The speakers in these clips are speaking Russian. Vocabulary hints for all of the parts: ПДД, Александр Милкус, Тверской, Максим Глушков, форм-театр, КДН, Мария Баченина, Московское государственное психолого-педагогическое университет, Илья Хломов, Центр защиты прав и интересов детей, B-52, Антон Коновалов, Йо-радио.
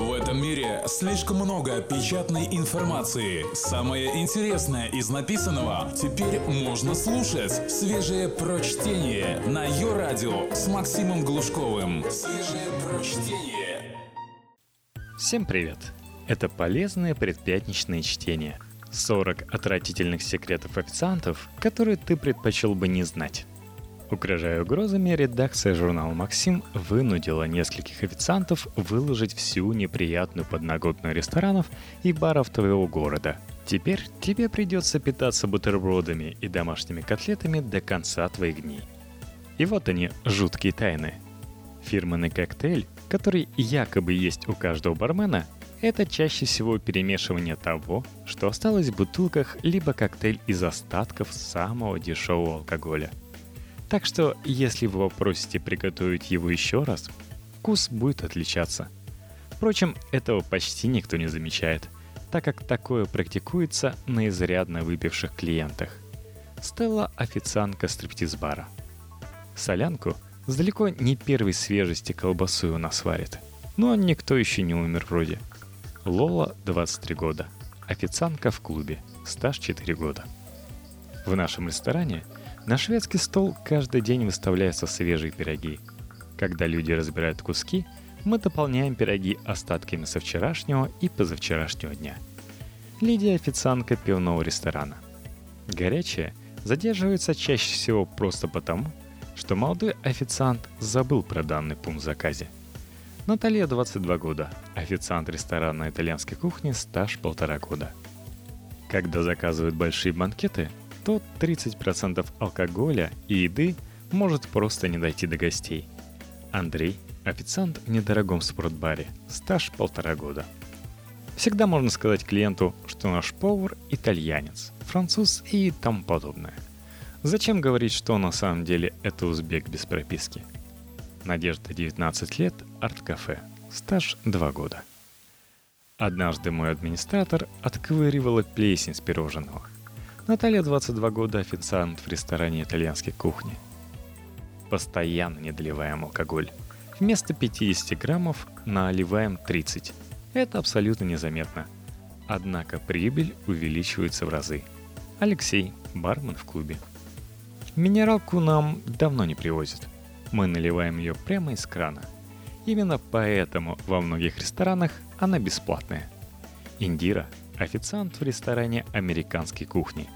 В этом мире слишком много печатной информации. Самое интересное из написанного теперь можно слушать. Свежее прочтение на Йо-радио с Максимом Глушковым. Свежее прочтение. Всем привет! Это полезное предпятничное чтение. 40 отвратительных секретов официантов, которые ты предпочел бы не знать. Угрожая угрозами, редакция журнала «Максим» вынудила нескольких официантов выложить всю неприятную подноготную ресторанов и баров твоего города. Теперь тебе придется питаться бутербродами и домашними котлетами до конца твоих дней. И вот они, жуткие тайны. Фирменный коктейль, который якобы есть у каждого бармена, это чаще всего перемешивание того, что осталось в бутылках, либо коктейль из остатков самого дешевого алкоголя. Так что, если вы попросите приготовить его еще раз, вкус будет отличаться. Впрочем, этого почти никто не замечает, так как такое практикуется на изрядно выпивших клиентах. Стелла – официантка стриптиз-бара. Солянку с далеко не первой свежести колбасу у нас варит, но никто еще не умер вроде. Лола – 23 года, официантка в клубе, стаж 4 года. В нашем ресторане на шведский стол каждый день выставляются свежие пироги. Когда люди разбирают куски, мы дополняем пироги остатками со вчерашнего и позавчерашнего дня. Лидия – официантка пивного ресторана. Горячее задерживается чаще всего просто потому, что молодой официант забыл про данный пункт в заказе. Наталья – 22 года, официант ресторана итальянской кухни, стаж 1,5 года. Когда заказывают большие банкеты, то 30% алкоголя и еды может просто не дойти до гостей. Андрей – официант в недорогом спортбаре, стаж 1,5 года. Всегда можно сказать клиенту, что наш повар – итальянец, француз и тому подобное. Зачем говорить, что на самом деле это узбек без прописки? Надежда – 19 лет, арт-кафе, стаж 2 года. Однажды мой администратор отковыривала плесень с пирожного. Наталья, 22 года, официант в ресторане итальянской кухни. Постоянно не доливаем алкоголь. Вместо 50 граммов наливаем 30. Это абсолютно незаметно. Однако прибыль увеличивается в разы. Алексей, бармен в клубе. Минералку нам давно не привозят. Мы наливаем ее прямо из крана. Именно поэтому во многих ресторанах она бесплатная. Индира, официант в ресторане американской кухни.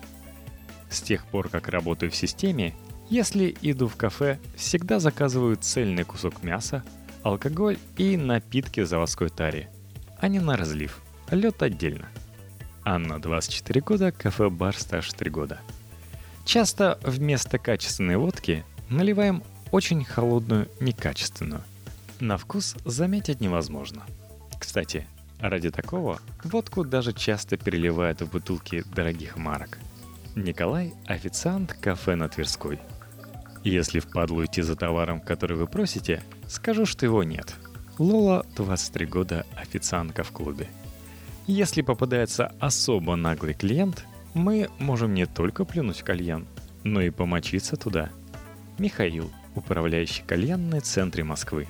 С тех пор, как работаю в системе, если иду в кафе, всегда заказываю цельный кусок мяса, алкоголь и напитки заводской тари, а не на разлив, лед отдельно. Анна, 24 года, кафе-бар, стаж 3 года. Часто вместо качественной водки наливаем очень холодную некачественную. На вкус заметить невозможно. Кстати, ради такого водку даже часто переливают в бутылки дорогих марок. Николай – официант кафе на Тверской. Если впадлу идти за товаром, который вы просите, скажу, что его нет. Лола – 23 года, официантка в клубе. Если попадается особо наглый клиент, мы можем не только плюнуть в кальян, но и помочиться туда. Михаил – управляющий кальянной в центре Москвы.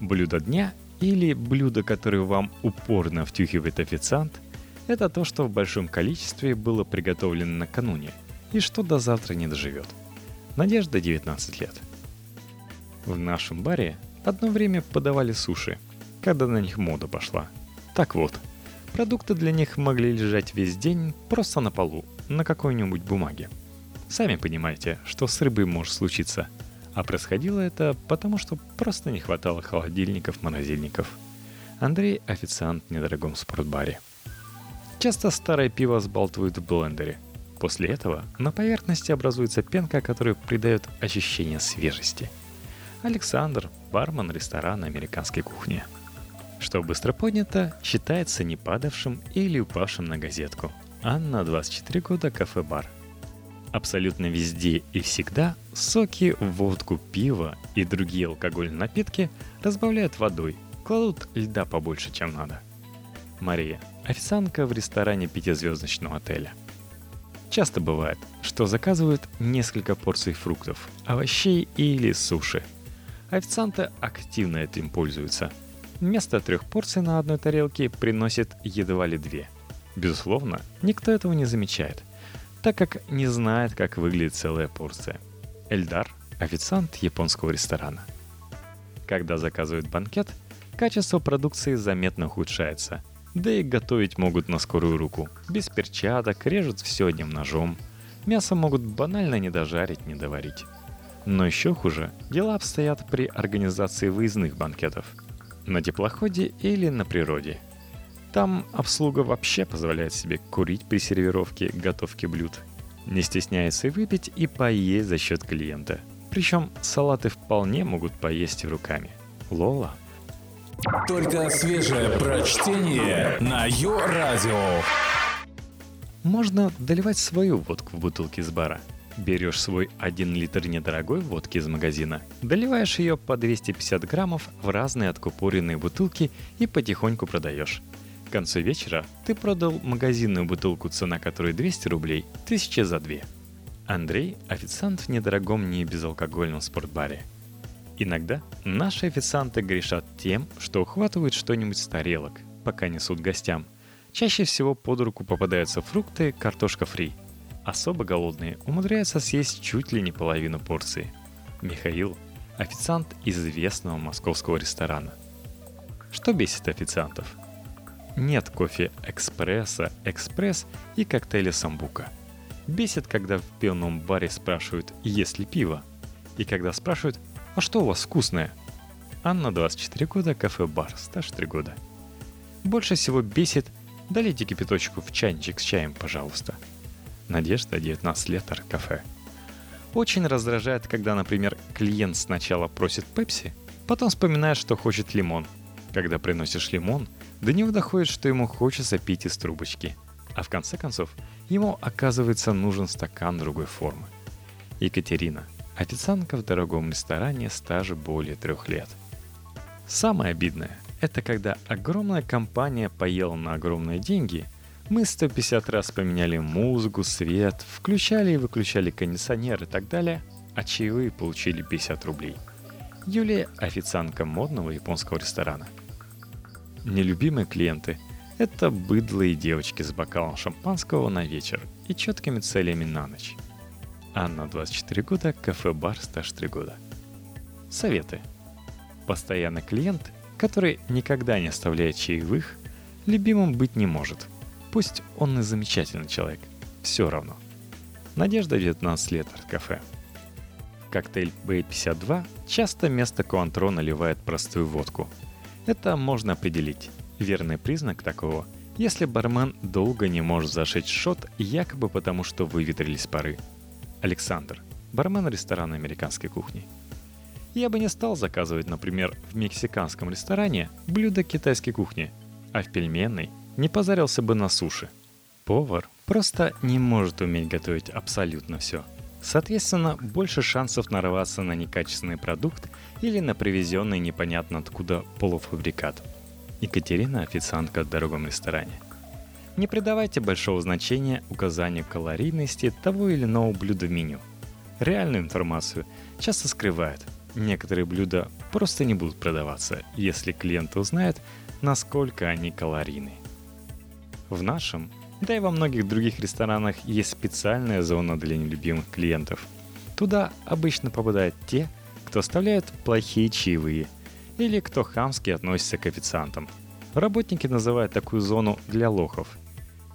Блюдо дня – или блюдо, которое вам упорно втюхивает официант, это то, что в большом количестве было приготовлено накануне и что до завтра не доживет. Надежда, 19 лет. В нашем баре одно время подавали суши, когда на них мода пошла. Так вот, продукты для них могли лежать весь день просто на полу, на какой-нибудь бумаге. Сами понимаете, что с рыбой может случиться. А происходило это потому, что просто не хватало холодильников, морозильников. Андрей – официант в недорогом спортбаре. Часто старое пиво сбалтывают в блендере. После этого на поверхности образуется пенка, которая придает ощущение свежести. Александр – бармен ресторана американской кухни. Что быстро поднято, считается не падавшим или упавшим на газетку. Анна, 24 года, кафе-бар. Абсолютно везде и всегда соки, водку, пиво и другие алкогольные напитки разбавляют водой, кладут льда побольше, чем надо. Мария – официантка в ресторане 5-звездочного отеля. Часто бывает, что заказывают несколько порций фруктов, овощей или суши. Официанты активно этим пользуются. вместо 3 порций на одной тарелке приносит едва ли 2. Безусловно, никто этого не замечает, так как не знает, как выглядит целая порция. Эльдар – официант японского ресторана. Когда заказывают банкет, качество продукции заметно ухудшается, да и готовить могут на скорую руку. Без перчаток, режут все одним ножом. Мясо могут банально не дожарить, не доварить. Но еще хуже дела обстоят при организации выездных банкетов. На теплоходе или на природе. Там обслуга вообще позволяет себе курить при сервировке, готовке блюд. Не стесняется и выпить, и поесть за счет клиента. Причем салаты вполне могут поесть руками. Лола. Только свежее прочтение на Йо-радио. Можно доливать свою водку в бутылки с бара. Берешь свой 1 литр недорогой водки из магазина, доливаешь ее по 250 граммов в разные откупоренные бутылки и потихоньку продаешь. К концу вечера ты продал магазинную бутылку, цена которой 200 рублей, 1000 за 2. Андрей – официант в недорогом не безалкогольном спортбаре. Иногда наши официанты грешат тем, что ухватывают что-нибудь с тарелок, пока несут гостям. Чаще всего под руку попадаются фрукты, картошка фри. Особо голодные умудряются съесть чуть ли не половину порции. Михаил – официант известного московского ресторана. Что бесит официантов? Нет кофе экспресса, экспресс и коктейля самбука. Бесит, когда в пивном баре спрашивают, есть ли пиво. И когда спрашивают, а что у вас вкусное? Анна, 24 года, кафе-бар, стаж 3 года. Больше всего бесит, долейте кипяточку в чайничек с чаем, пожалуйста. Надежда, 19 лет, арт-кафе. Очень раздражает, когда, например, клиент сначала просит пепси, потом вспоминает, что хочет лимон. Когда приносишь лимон, до него доходит, что ему хочется пить из трубочки. А в конце концов, ему, оказывается, нужен стакан другой формы. Екатерина, официантка в дорогом ресторане, стаж более 3 лет. Самое обидное – это когда огромная компания поела на огромные деньги. Мы 150 раз поменяли музыку, свет, включали и выключали кондиционер и так далее, а чаевые получили 50 рублей. Юлия – официантка модного японского ресторана. Нелюбимые клиенты – это быдлые девочки с бокалом шампанского на вечер и четкими целями на ночь. Анна, 24 года, кафе-бар, стаж 3 года. Советы. Постоянный клиент, который никогда не оставляет чаевых, любимым быть не может. Пусть он и замечательный человек, все равно. Надежда, 19 лет, арт-кафе. В коктейль B-52 часто вместо Куантро наливает простую водку. Это можно определить. Верный признак такого – если бармен долго не может зашить шот, якобы потому, что выветрились пары. Александр, бармен ресторана американской кухни. Я бы не стал заказывать, например, в мексиканском ресторане блюдо китайской кухни, а в пельменной не позарился бы на суши. Повар просто не может уметь готовить абсолютно все. Соответственно, больше шансов нарваться на некачественный продукт или на привезенный непонятно откуда полуфабрикат. Екатерина, официантка в дорогом ресторане. Не придавайте большого значения указанию калорийности того или иного блюда в меню. Реальную информацию часто скрывают. Некоторые блюда просто не будут продаваться, если клиент узнает, насколько они калорийны. В нашем, да и во многих других ресторанах есть специальная зона для нелюбимых клиентов. Туда обычно попадают те, кто оставляет плохие чаевые, или кто хамски относится к официантам. Работники называют такую зону для лохов.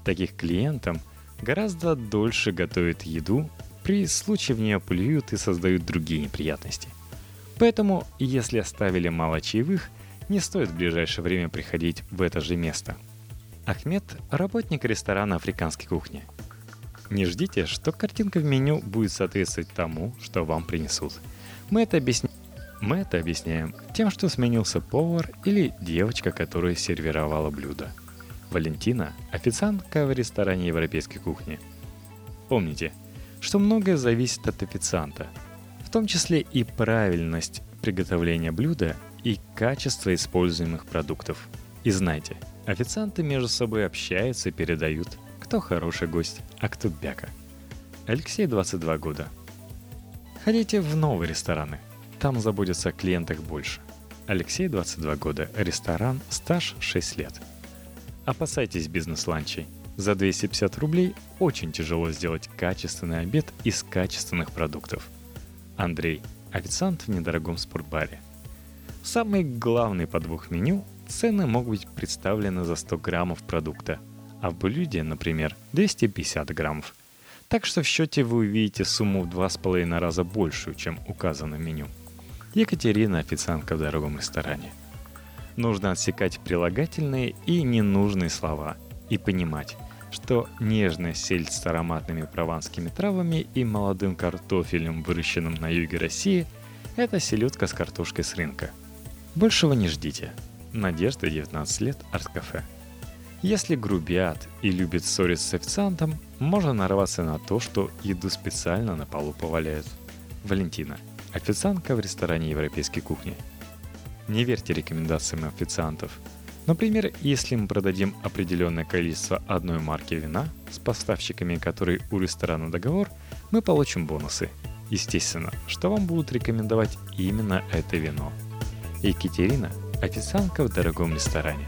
Таких клиентам гораздо дольше готовят еду, при случае в нее плюют и создают другие неприятности. Поэтому, если оставили мало чаевых, не стоит в ближайшее время приходить в это же место. Ахмед – работник ресторана африканской кухни. Не ждите, что картинка в меню будет соответствовать тому, что вам принесут. Мы это объясняем тем, что сменился повар или девочка, которая сервировала блюдо. Валентина – официантка в ресторане европейской кухни. Помните, что многое зависит от официанта, в том числе и правильность приготовления блюда и качество используемых продуктов. И знайте, официанты между собой общаются и передают, кто хороший гость, а кто бяка. Алексей, 22 года. Ходите в новые рестораны, там заботятся о клиентах больше. Алексей, 22 года, ресторан, стаж 6 лет. Опасайтесь бизнес-ланчей. За 250 рублей очень тяжело сделать качественный обед из качественных продуктов. Андрей, официант в недорогом спортбаре. Самый главный подвох меню – цены могут быть представлены за 100 граммов продукта, а в блюде, например, 250 граммов. Так что в счете вы увидите сумму в 2,5 раза большую, чем указано в меню. Екатерина, официантка в дорогом ресторане. Нужно отсекать прилагательные и ненужные слова и понимать, что нежная сельдь с ароматными прованскими травами и молодым картофелем, выращенным на юге России, это селедка с картошкой с рынка. Большего не ждите. Надежда, 19 лет, арт-кафе. Если грубят и любят ссориться с официантом, можно нарваться на то, что еду специально на полу поваляют. Валентина, официантка в ресторане европейской кухни. Не верьте рекомендациям официантов. Например, если мы продадим определенное количество одной марки вина с поставщиками, которые у ресторана договор, мы получим бонусы. Естественно, что вам будут рекомендовать именно это вино. Екатерина, официантка в дорогом ресторане.